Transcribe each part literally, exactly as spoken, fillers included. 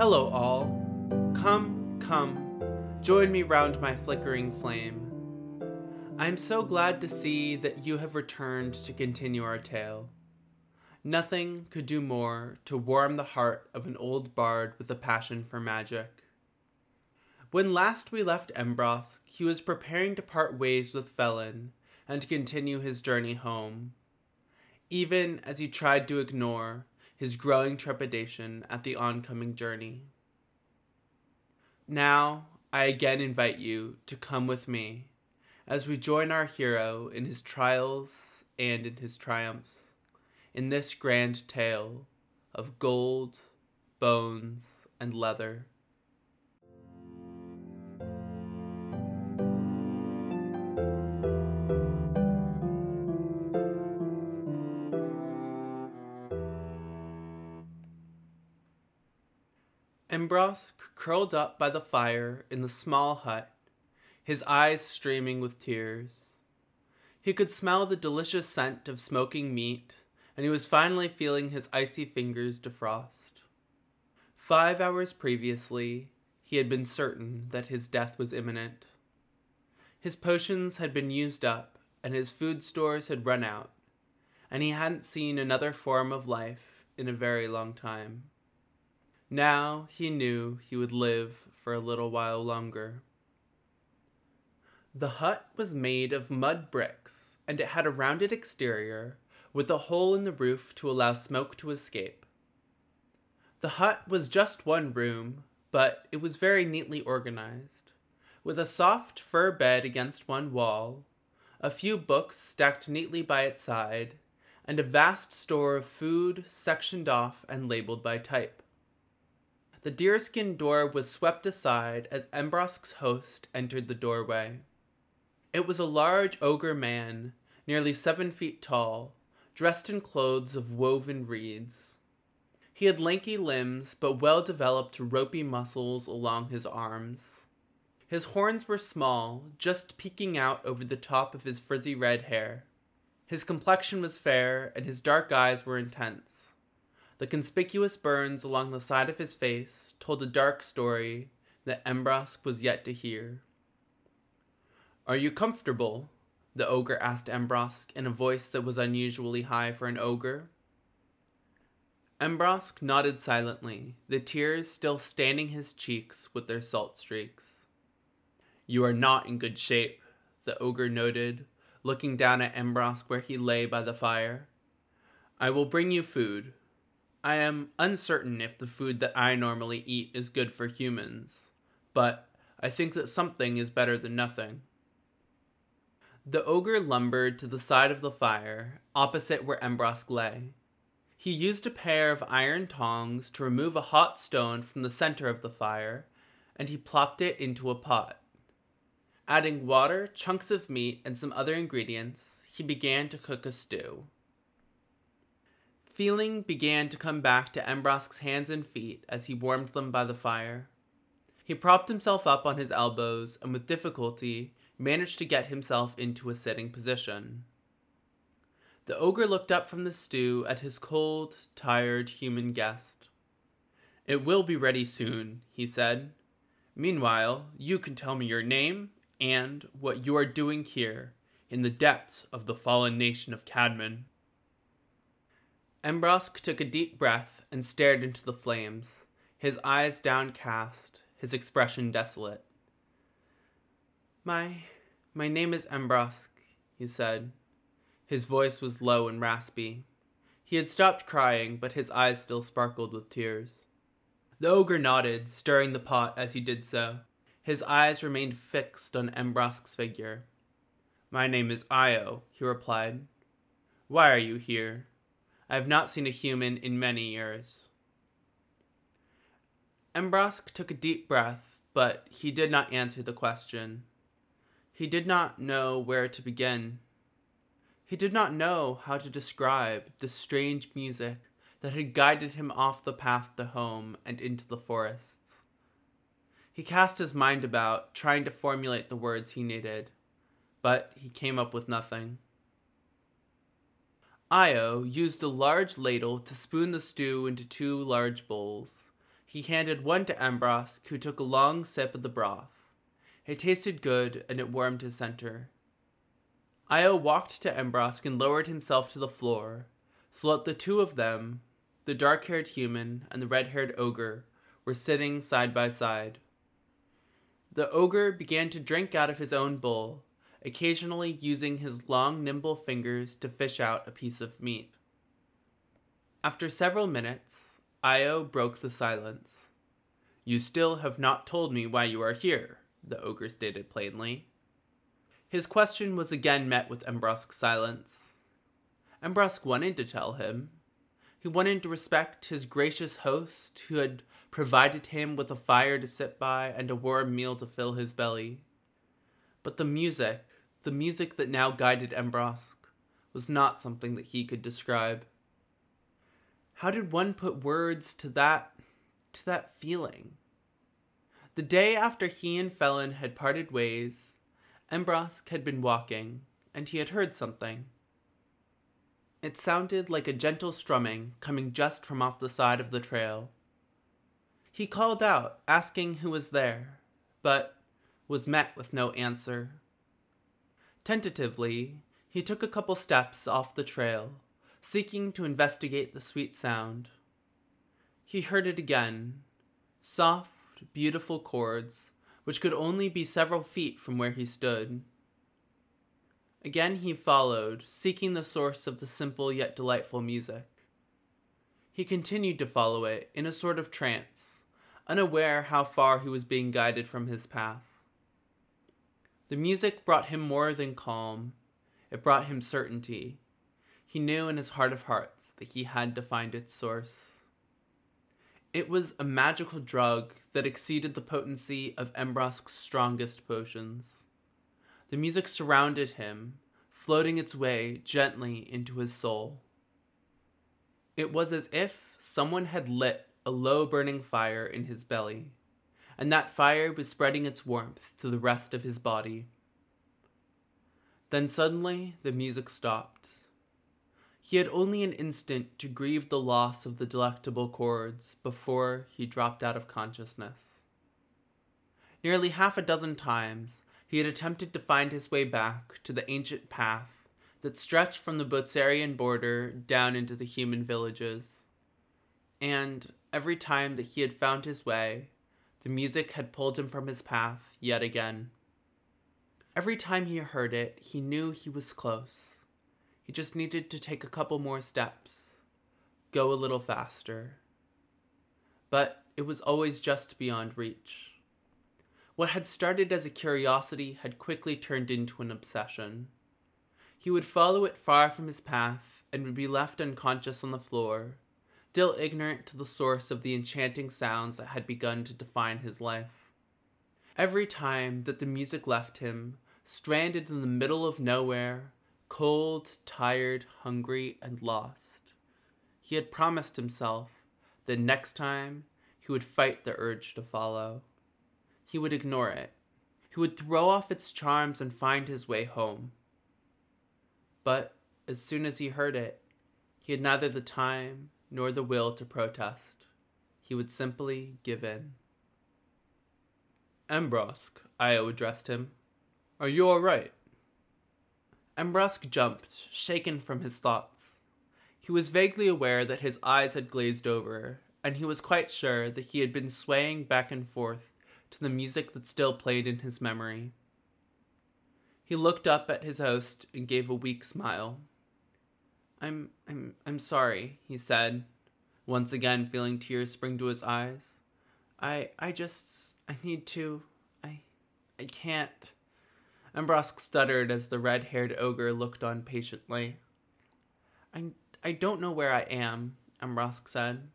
Hello all, come, come, join me round my flickering flame. I'm so glad to see that you have returned to continue our tale. Nothing could do more to warm the heart of an old bard with a passion for magic. When last we left Embrosk, he was preparing to part ways with Felin and continue his journey home, even as he tried to ignore his growing trepidation at the oncoming journey. Now, I again invite you to come with me as we join our hero in his trials and in his triumphs, in this grand tale of gold, bones, and leather. Embrosk curled up by the fire in the small hut, his eyes streaming with tears. He could smell the delicious scent of smoking meat, and he was finally feeling his icy fingers defrost. Five hours previously, he had been certain that his death was imminent. His potions had been used up, and his food stores had run out, and he hadn't seen another form of life in a very long time. Now he knew he would live for a little while longer. The hut was made of mud bricks, and it had a rounded exterior, with a hole in the roof to allow smoke to escape. The hut was just one room, but it was very neatly organized, with a soft fur bed against one wall, a few books stacked neatly by its side, and a vast store of food sectioned off and labeled by type. The deerskin door was swept aside as Embrosk's host entered the doorway. It was a large ogre man, nearly seven feet tall, dressed in clothes of woven reeds. He had lanky limbs, but well-developed ropey muscles along his arms. His horns were small, just peeking out over the top of his frizzy red hair. His complexion was fair, and his dark eyes were intense. The conspicuous burns along the side of his face told a dark story that Embrosk was yet to hear. "Are you comfortable?" the ogre asked Embrosk in a voice that was unusually high for an ogre. Embrosk nodded silently, the tears still staining his cheeks with their salt streaks. "You are not in good shape," the ogre noted, looking down at Embrosk where he lay by the fire. "I will bring you food. I am uncertain if the food that I normally eat is good for humans, but I think that something is better than nothing." The ogre lumbered to the side of the fire, opposite where Embrosk lay. He used a pair of iron tongs to remove a hot stone from the center of the fire, and he plopped it into a pot. Adding water, chunks of meat, and some other ingredients, he began to cook a stew. Feeling began to come back to Embrosk's hands and feet as he warmed them by the fire. He propped himself up on his elbows and with difficulty managed to get himself into a sitting position. The ogre looked up from the stew at his cold, tired human guest. "It will be ready soon," he said. "Meanwhile, you can tell me your name and what you are doing here in the depths of the fallen nation of Cadmon." Embrosk took a deep breath and stared into the flames, his eyes downcast, his expression desolate. My, my name is Embrosk," he said. His voice was low and raspy. He had stopped crying, but his eyes still sparkled with tears. The ogre nodded, stirring the pot as he did so. His eyes remained fixed on Embrosk's figure. "My name is Aio," he replied. "Why are you here? I have not seen a human in many years." Embrosk took a deep breath, but he did not answer the question. He did not know where to begin. He did not know how to describe the strange music that had guided him off the path to home and into the forests. He cast his mind about, trying to formulate the words he needed, but he came up with nothing. Aio used a large ladle to spoon the stew into two large bowls. He handed one to Embrosk, who took a long sip of the broth. It tasted good, and it warmed his center. Aio walked to Embrosk and lowered himself to the floor, so that the two of them, the dark-haired human and the red-haired ogre, were sitting side by side. The ogre began to drink out of his own bowl, occasionally using his long, nimble fingers to fish out a piece of meat. After several minutes, Aio broke the silence. "You still have not told me why you are here," the ogre stated plainly. His question was again met with Embrosk's silence. Embrosk wanted to tell him. He wanted to respect his gracious host who had provided him with a fire to sit by and a warm meal to fill his belly. But the music, the music that now guided Embrosk, was not something that he could describe. How did one put words to that, to that feeling? The day after he and Felin had parted ways, Embrosk had been walking, and he had heard something. It sounded like a gentle strumming coming just from off the side of the trail. He called out, asking who was there, but was met with no answer. Tentatively, he took a couple steps off the trail, seeking to investigate the sweet sound. He heard it again, soft, beautiful chords, which could only be several feet from where he stood. Again he followed, seeking the source of the simple yet delightful music. He continued to follow it in a sort of trance, unaware how far he was being guided from his path. The music brought him more than calm. It brought him certainty. He knew in his heart of hearts that he had to find its source. It was a magical drug that exceeded the potency of Embrosk's strongest potions. The music surrounded him, floating its way gently into his soul. It was as if someone had lit a low-burning fire in his belly, and that fire was spreading its warmth to the rest of his body. Then suddenly, the music stopped. He had only an instant to grieve the loss of the delectable chords before he dropped out of consciousness. Nearly half a dozen times, he had attempted to find his way back to the ancient path that stretched from the Butserian border down into the human villages. And every time that he had found his way, the music had pulled him from his path yet again. Every time he heard it, he knew he was close. He just needed to take a couple more steps, go a little faster. But it was always just beyond reach. What had started as a curiosity had quickly turned into an obsession. He would follow it far from his path and would be left unconscious on the floor, still ignorant to the source of the enchanting sounds that had begun to define his life. Every time that the music left him, stranded in the middle of nowhere, cold, tired, hungry, and lost, he had promised himself that next time he would fight the urge to follow. He would ignore it. He would throw off its charms and find his way home. But as soon as he heard it, he had neither the time nor the will to protest. He would simply give in. "Embrosk," Aio addressed him, "are you all right?" Embrosk jumped, shaken from his thoughts. He was vaguely aware that his eyes had glazed over, and he was quite sure that he had been swaying back and forth to the music that still played in his memory. He looked up at his host and gave a weak smile. I'm, I'm, I'm sorry, he said, once again feeling tears spring to his eyes. I, I just, I need to, I, I can't. Embrosk stuttered as the red-haired ogre looked on patiently. I, I don't know where I am, Embrosk said.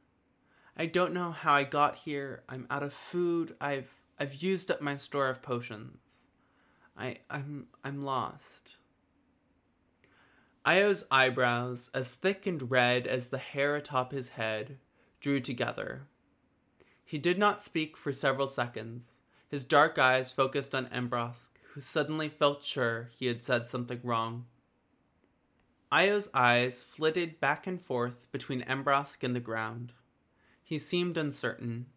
I don't know how I got here. I'm out of food. I've I've used up my store of potions. I, I'm, I'm lost. Io's eyebrows, as thick and red as the hair atop his head, drew together. He did not speak for several seconds, his dark eyes focused on Embrosk, who suddenly felt sure he had said something wrong. Aio's eyes flitted back and forth between Embrosk and the ground. He seemed uncertain,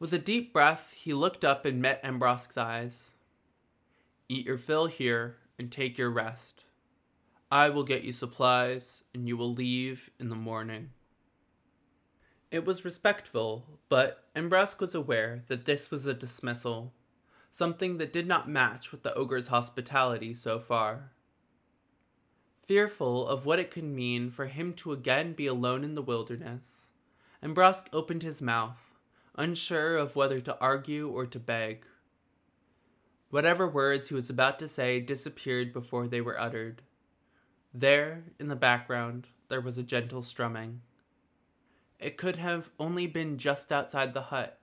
With a deep breath, he looked up and met Embrosk's eyes. "Eat your fill here and take your rest. I will get you supplies, and you will leave in the morning." It was respectful, but Embrosk was aware that this was a dismissal, something that did not match with the ogre's hospitality so far. Fearful of what it could mean for him to again be alone in the wilderness, Embrosk opened his mouth, unsure of whether to argue or to beg. Whatever words he was about to say disappeared before they were uttered. There, in the background, there was a gentle strumming. It could have only been just outside the hut.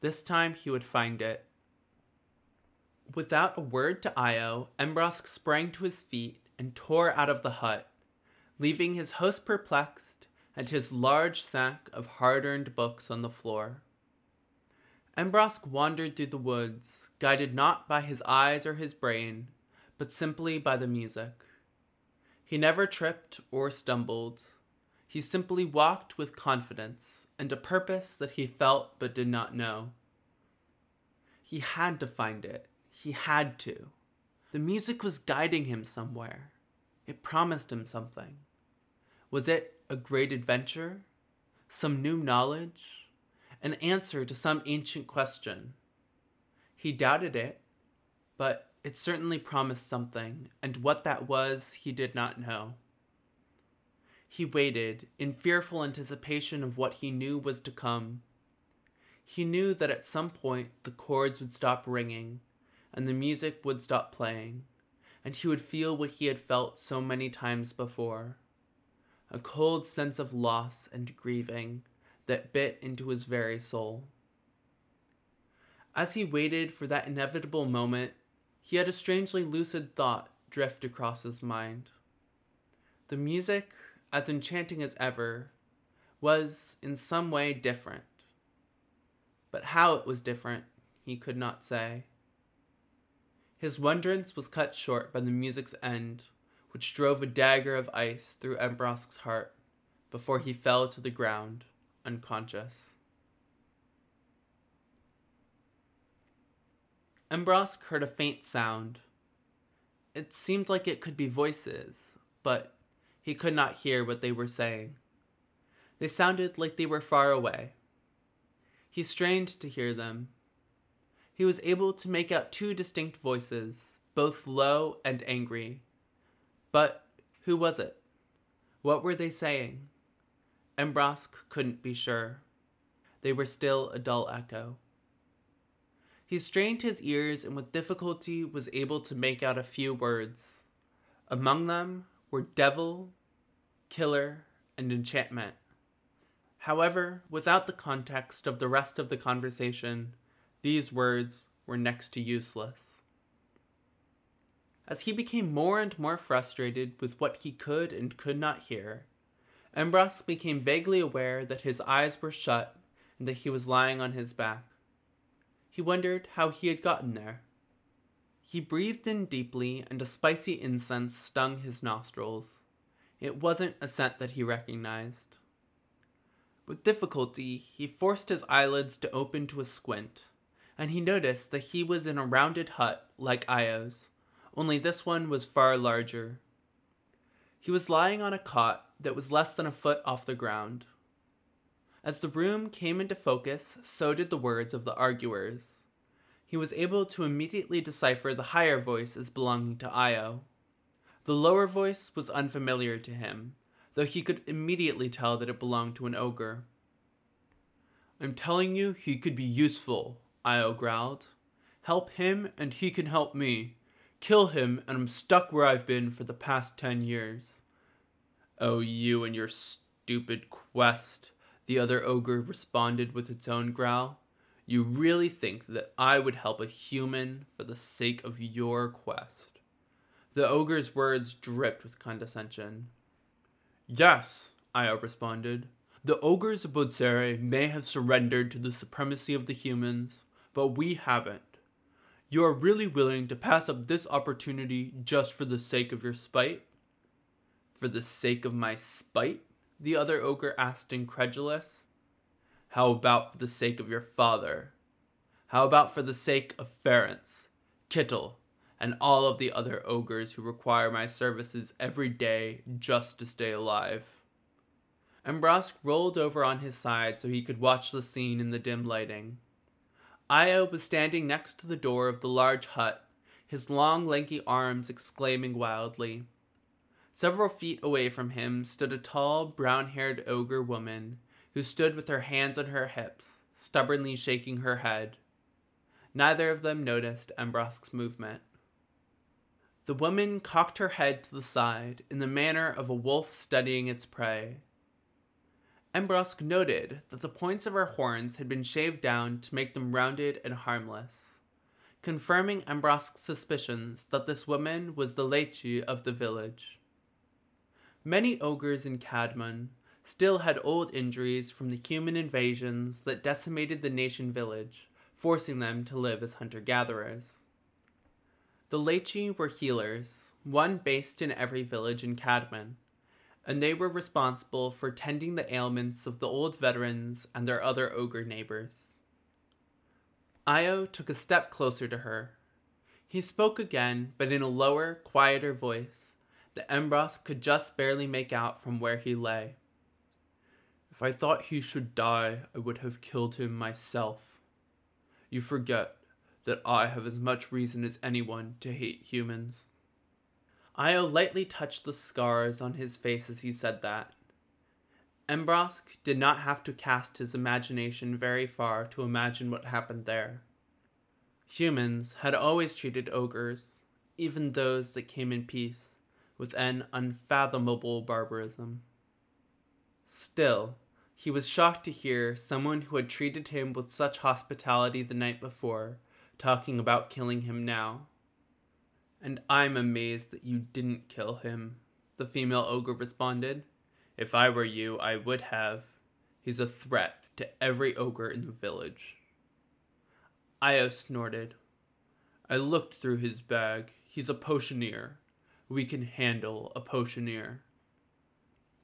This time he would find it. Without a word to Aio, Embrosk sprang to his feet and tore out of the hut, leaving his host perplexed and his large sack of hard-earned books on the floor. Embrosk wandered through the woods, guided not by his eyes or his brain, but simply by the music. He never tripped or stumbled. He simply walked with confidence and a purpose that he felt but did not know. He had to find it. He had to. The music was guiding him somewhere. It promised him something. Was it a great adventure, some new knowledge, an answer to some ancient question? He doubted it, but it certainly promised something, and what that was he did not know. He waited, in fearful anticipation of what he knew was to come. He knew that at some point the chords would stop ringing, and the music would stop playing, and he would feel what he had felt so many times before. A cold sense of loss and grieving that bit into his very soul. As he waited for that inevitable moment, he had a strangely lucid thought drift across his mind. The music, as enchanting as ever, was in some way different. But how it was different, he could not say. His wonderance was cut short by the music's end, which drove a dagger of ice through Embrosk's heart before he fell to the ground, unconscious. Embrosk heard a faint sound. It seemed like it could be voices, but he could not hear what they were saying. They sounded like they were far away. He strained to hear them. He was able to make out two distinct voices, both low and angry. But who was it? What were they saying? Embrosk couldn't be sure. They were still a dull echo. He strained his ears and with difficulty was able to make out a few words. Among them were devil, killer, and enchantment. However, without the context of the rest of the conversation, these words were next to useless. As he became more and more frustrated with what he could and could not hear, Embrosk became vaguely aware that his eyes were shut and that he was lying on his back. He wondered how he had gotten there. He breathed in deeply and a spicy incense stung his nostrils. It wasn't a scent that he recognized. With difficulty, he forced his eyelids to open to a squint, and he noticed that he was in a rounded hut like Io's. Only this one was far larger. He was lying on a cot that was less than a foot off the ground. As the room came into focus, so did the words of the arguers. He was able to immediately decipher the higher voice as belonging to Aio. The lower voice was unfamiliar to him, though he could immediately tell that it belonged to an ogre. "I'm telling you, he could be useful," Aio growled. "Help him and he can help me. Kill him, and I'm stuck where I've been for the past ten years. Oh, you and your stupid quest," the other ogre responded with its own growl. "You really think that I would help a human for the sake of your quest?" The ogre's words dripped with condescension. "Yes," Aio responded. "The ogres of Butsere may have surrendered to the supremacy of the humans, but we haven't. You are really willing to pass up this opportunity just for the sake of your spite?" "For the sake of my spite?" the other ogre asked, incredulous. How about for the sake of your father? How about for the sake of Ference, Kittle, and all of the other ogres who require my services every day just to stay alive? Embrosk rolled over on his side so he could watch the scene in the dim lighting. Aio was standing next to the door of the large hut, his long lanky arms exclaiming wildly. Several feet away from him stood a tall, brown-haired ogre woman who stood with her hands on her hips, stubbornly shaking her head. Neither of them noticed Embrosk's movement. The woman cocked her head to the side in the manner of a wolf studying its prey. Embrosk noted that the points of her horns had been shaved down to make them rounded and harmless, confirming Embrosk's suspicions that this woman was the Lechi of the village. Many ogres in Cadmon still had old injuries from the human invasions that decimated the nation village, forcing them to live as hunter-gatherers. The Lechi were healers, one based in every village in Cadmon, and they were responsible for tending the ailments of the old veterans and their other ogre neighbors. Aio took a step closer to her. He spoke again, but in a lower, quieter voice that Embrosk could just barely make out from where he lay. If I thought he should die, I would have killed him myself. You forget that I have as much reason as anyone to hate humans. Aio lightly touched the scars on his face as he said that. Embrosk did not have to cast his imagination very far to imagine what happened there. Humans had always treated ogres, even those that came in peace, with an unfathomable barbarism. Still, he was shocked to hear someone who had treated him with such hospitality the night before talking about killing him now. And I'm amazed that you didn't kill him, the female ogre responded. If I were you, I would have. He's a threat to every ogre in the village. Aio snorted. I looked through his bag. He's a potioneer. We can handle a potioneer.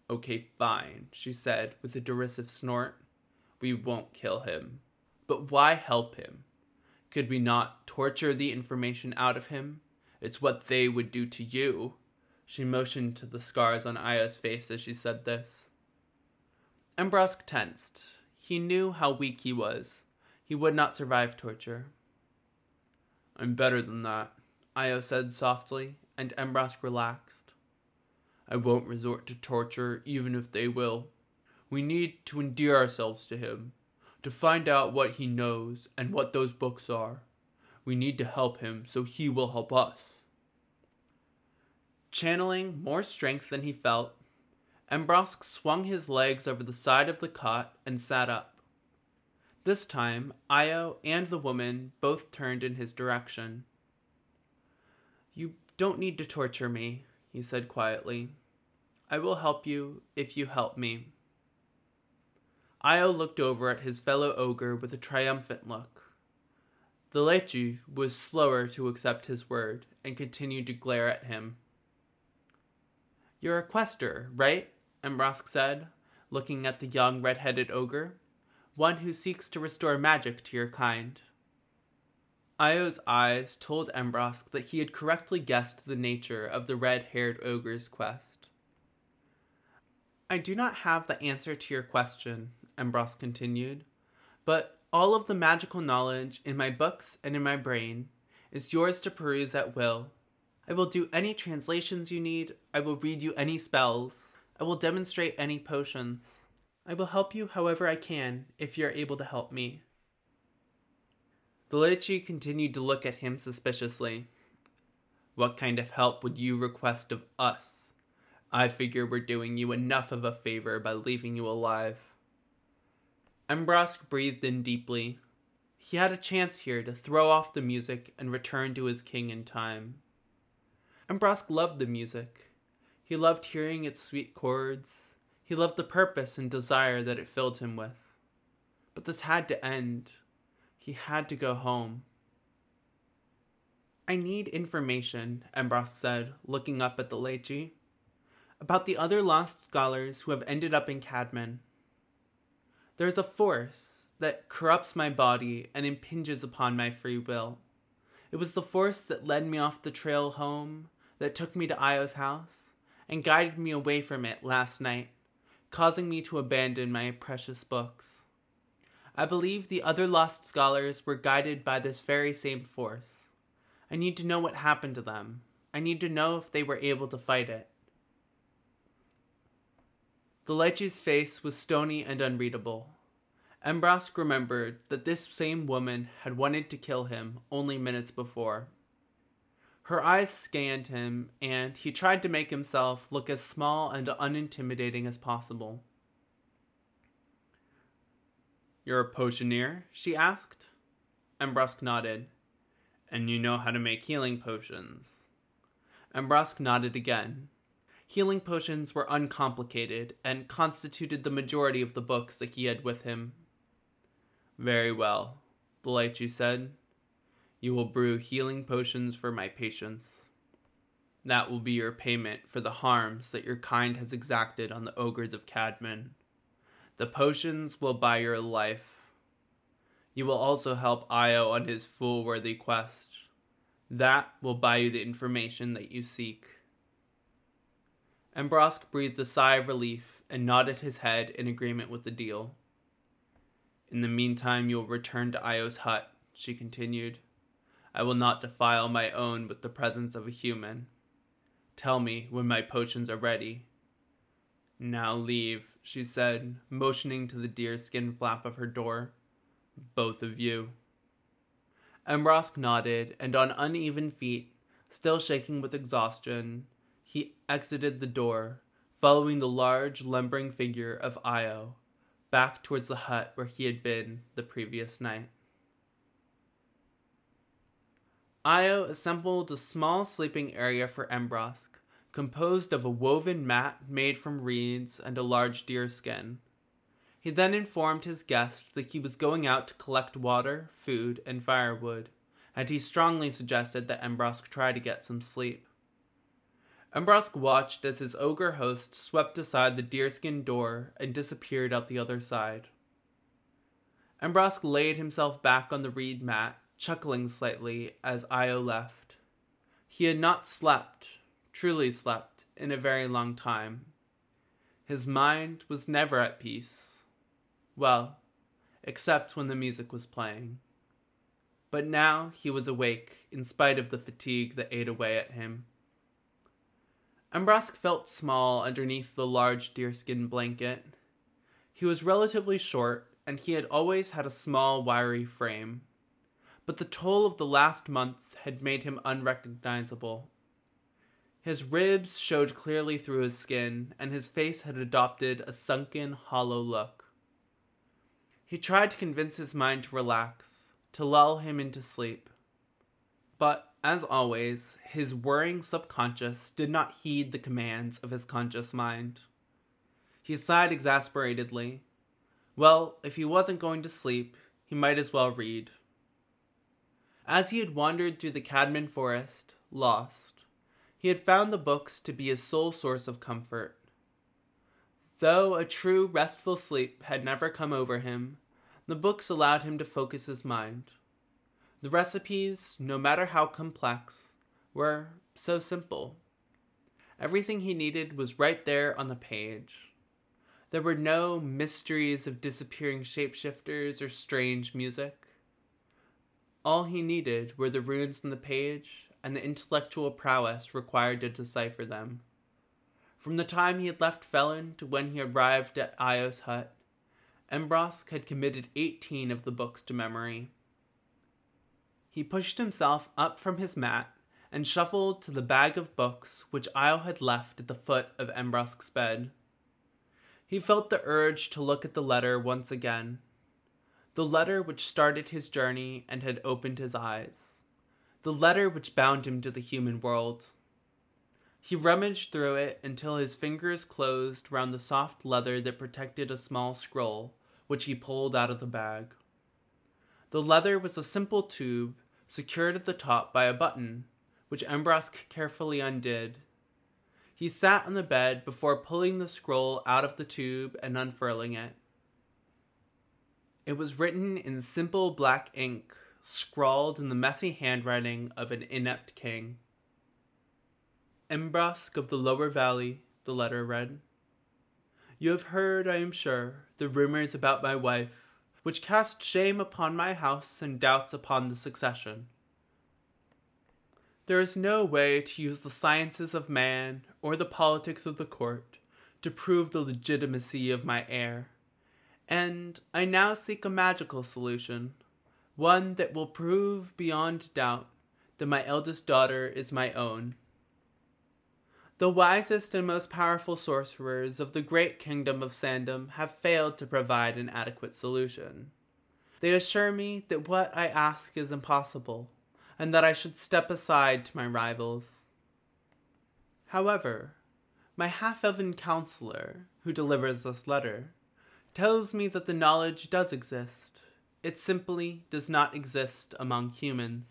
Okay, fine, she said with a derisive snort. We won't kill him. But why help him? Could we not torture the information out of him? It's what they would do to you. She motioned to the scars on Aya's face as she said this. Embrosk tensed. He knew how weak he was. He would not survive torture. I'm better than that, Aio said softly, and Embrosk relaxed. I won't resort to torture, even if they will. We need to endear ourselves to him, to find out what he knows and what those books are. We need to help him, so he will help us. Channeling more strength than he felt, Embrosk swung his legs over the side of the cot and sat up. This time, Aio and the woman both turned in his direction. You don't need to torture me, he said quietly. I will help you if you help me. Aio looked over at his fellow ogre with a triumphant look. The Lechi was slower to accept his word and continued to glare at him. You're a quester, right? Embrosk said, looking at the young red-headed ogre, one who seeks to restore magic to your kind. Io's eyes told Embrosk that he had correctly guessed the nature of the red-haired ogre's quest. I do not have the answer to your question, Embrosk continued, but all of the magical knowledge in my books and in my brain is yours to peruse at will. I will do any translations you need. I will read you any spells. I will demonstrate any potions. I will help you however I can if you are able to help me. The Lechi continued to look at him suspiciously. What kind of help would you request of us? I figure we're doing you enough of a favor by leaving you alive. Embrosk breathed in deeply. He had a chance here to throw off the music and return to his king in time. Embrosk loved the music. He loved hearing its sweet chords. He loved the purpose and desire that it filled him with. But this had to end. He had to go home. I need information, Embrosk said, looking up at the Lechi, about the other lost scholars who have ended up in Cadmon. There's a force that corrupts my body and impinges upon my free will. It was the force that led me off the trail home, that took me to Ayo's house, and guided me away from it last night, causing me to abandon my precious books. I believe the other lost scholars were guided by this very same force. I need to know what happened to them. I need to know if they were able to fight it. The Lechi's face was stony and unreadable. Embrosk remembered that this same woman had wanted to kill him only minutes before. Her eyes scanned him, and he tried to make himself look as small and unintimidating as possible. "You're a potioneer?" she asked. Embrosk nodded. "And you know how to make healing potions?" Embrosk nodded again. Healing potions were uncomplicated and constituted the majority of the books that he had with him. "Very well," the Lechi said. "You will brew healing potions for my patients. That will be your payment for the harms that your kind has exacted on the ogres of Cadmon. The potions will buy your life. You will also help Aio on his foolworthy quest. That will buy you the information that you seek." Embrosk breathed a sigh of relief and nodded his head in agreement with the deal. "In the meantime, you'll return to Ayo's hut," she continued. "I will not defile my own with the presence of a human. Tell me when my potions are ready. Now leave," she said, motioning to the deerskin flap of her door. "Both of you." Embrosk nodded, and on uneven feet, still shaking with exhaustion, he exited the door, following the large, lumbering figure of Aio, back towards the hut where he had been the previous night. Aio assembled a small sleeping area for Embrosk, composed of a woven mat made from reeds and a large deerskin. He then informed his guest that he was going out to collect water, food, and firewood, and he strongly suggested that Embrosk try to get some sleep. Embrosk watched as his ogre host swept aside the deerskin door and disappeared out the other side. Embrosk laid himself back on the reed mat, chuckling slightly as Aio left. He had not slept, truly slept, in a very long time. His mind was never at peace. Well, except when the music was playing. But now he was awake, in spite of the fatigue that ate away at him. Embrosk felt small underneath the large deerskin blanket. He was relatively short, and he had always had a small, wiry frame. But the toll of the last month had made him unrecognizable. His ribs showed clearly through his skin, and his face had adopted a sunken, hollow look. He tried to convince his mind to relax, to lull him into sleep. But, as always, his whirring subconscious did not heed the commands of his conscious mind. He sighed exasperatedly. Well, if he wasn't going to sleep, he might as well read. As he had wandered through the Cadmon forest, lost, he had found the books to be his sole source of comfort. Though a true, restful sleep had never come over him, the books allowed him to focus his mind. The recipes, no matter how complex, were so simple. Everything he needed was right there on the page. There were no mysteries of disappearing shapeshifters or strange music. All he needed were the runes on the page and the intellectual prowess required to decipher them. From the time he had left Felin to when he arrived at Aio's hut, Embrosk had committed eighteen of the books to memory. He pushed himself up from his mat and shuffled to the bag of books which Aio had left at the foot of Embrosk's bed. He felt the urge to look at the letter once again, the letter which started his journey and had opened his eyes, the letter which bound him to the human world. He rummaged through it until his fingers closed round the soft leather that protected a small scroll, which he pulled out of the bag. The leather was a simple tube, secured at the top by a button, which Embrosk carefully undid. He sat on the bed before pulling the scroll out of the tube and unfurling it. It was written in simple black ink, scrawled in the messy handwriting of an inept king. Embrosk of the Lower Valley, the letter read. You have heard, I am sure, the rumors about my wife, which cast shame upon my house and doubts upon the succession. There is no way to use the sciences of man or the politics of the court to prove the legitimacy of my heir, and I now seek a magical solution, one that will prove beyond doubt that my eldest daughter is my own. The wisest and most powerful sorcerers of the great kingdom of Sandom have failed to provide an adequate solution. They assure me that what I ask is impossible, and that I should step aside to my rivals. However, my half-elven counselor, who delivers this letter, tells me that the knowledge does exist. It simply does not exist among humans.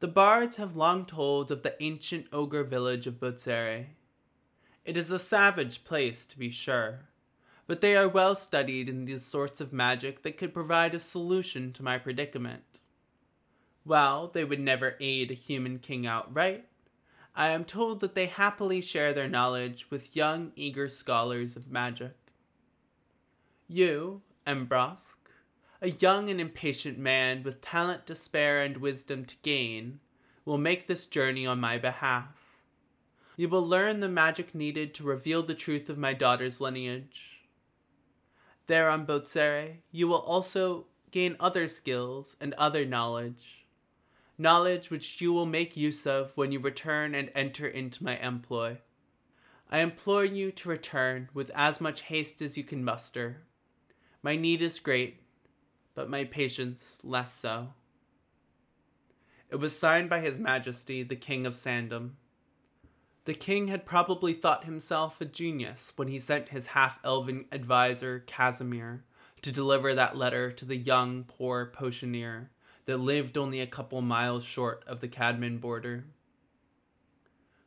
The bards have long told of the ancient ogre village of Butsere. It is a savage place, to be sure, but they are well studied in these sorts of magic that could provide a solution to my predicament. While they would never aid a human king outright, I am told that they happily share their knowledge with young, eager scholars of magic. You, Embrosk, a young and impatient man with talent to spare and wisdom to gain, will make this journey on my behalf. You will learn the magic needed to reveal the truth of my daughter's lineage. There on Butsere, you will also gain other skills and other knowledge, knowledge which you will make use of when you return and enter into my employ. I implore you to return with as much haste as you can muster. My need is great, but my patience less so. It was signed by His Majesty, the King of Sandom. The king had probably thought himself a genius when he sent his half-elven advisor, Casimir, to deliver that letter to the young, poor potioneer that lived only a couple miles short of the Cadmon border.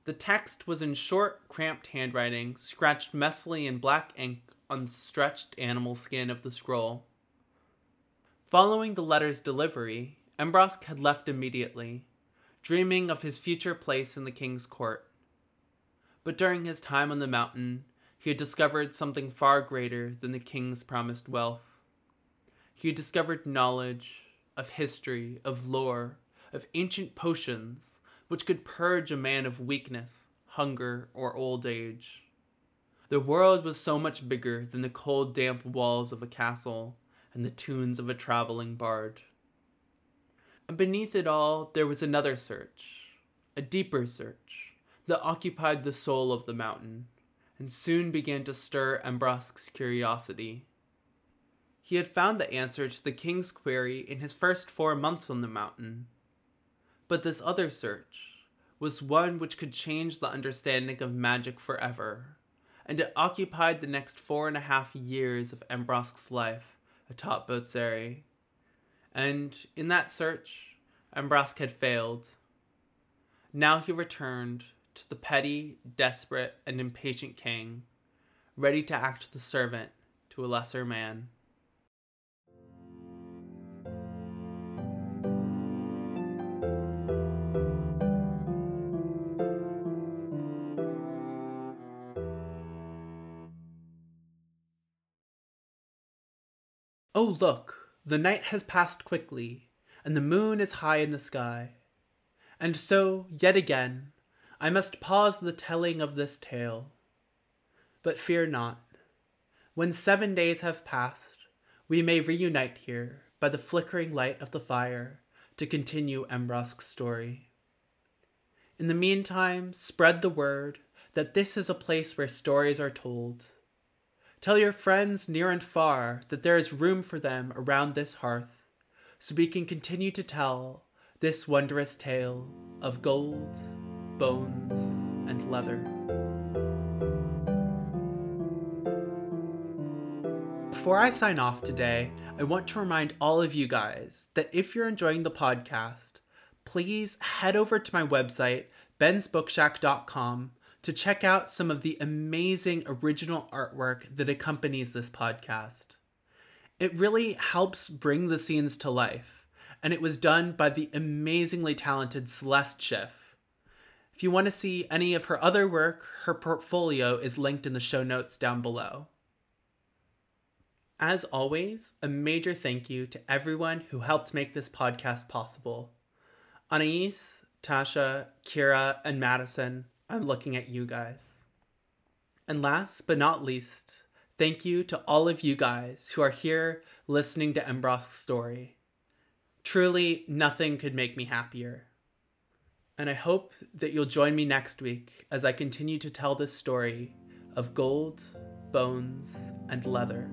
The text was in short, cramped handwriting, scratched messily in black ink on the stretched animal skin of the scroll. Following the letter's delivery, Embrosk had left immediately, dreaming of his future place in the king's court. But during his time on the mountain, he had discovered something far greater than the king's promised wealth. He had discovered knowledge of history, of lore, of ancient potions, which could purge a man of weakness, hunger, or old age. The world was so much bigger than the cold, damp walls of a castle, and the tunes of a traveling bard. And beneath it all, there was another search, a deeper search, that occupied the soul of the mountain, and soon began to stir Embrosk's curiosity. He had found the answer to the king's query in his first four months on the mountain. But this other search was one which could change the understanding of magic forever, and it occupied the next four and a half years of Embrosk's life atop Butsere, and in that search, Embrosk had failed. Now he returned to the petty, desperate, and impatient king, ready to act the servant to a lesser man. Oh, look, the night has passed quickly, and the moon is high in the sky. And so, yet again, I must pause the telling of this tale. But fear not. When seven days have passed, we may reunite here by the flickering light of the fire to continue Embrosk's story. In the meantime, spread the word that this is a place where stories are told. Tell your friends near and far that there is room for them around this hearth, so we can continue to tell this wondrous tale of gold, bones, and leather. Before I sign off today, I want to remind all of you guys that if you're enjoying the podcast, please head over to my website, bens book shack dot com, to check out some of the amazing original artwork that accompanies this podcast. It really helps bring the scenes to life, and it was done by the amazingly talented Celeste Shiflett. If you want to see any of her other work, her portfolio is linked in the show notes down below. As always, a major thank you to everyone who helped make this podcast possible. Anais, Tasha, Kira, and Madison, I'm looking at you guys. And last but not least, thank you to all of you guys who are here listening to Embrosk's story. Truly, nothing could make me happier. And I hope that you'll join me next week as I continue to tell this story of gold, bones, and leather.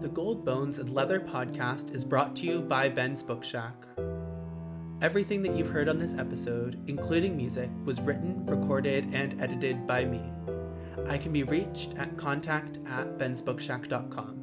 The Gold, Bones, and Leather podcast is brought to you by Ben's Book Shack. Everything that you've heard on this episode, including music, was written, recorded, and edited by me. I can be reached at contact at bensbookshack dot com.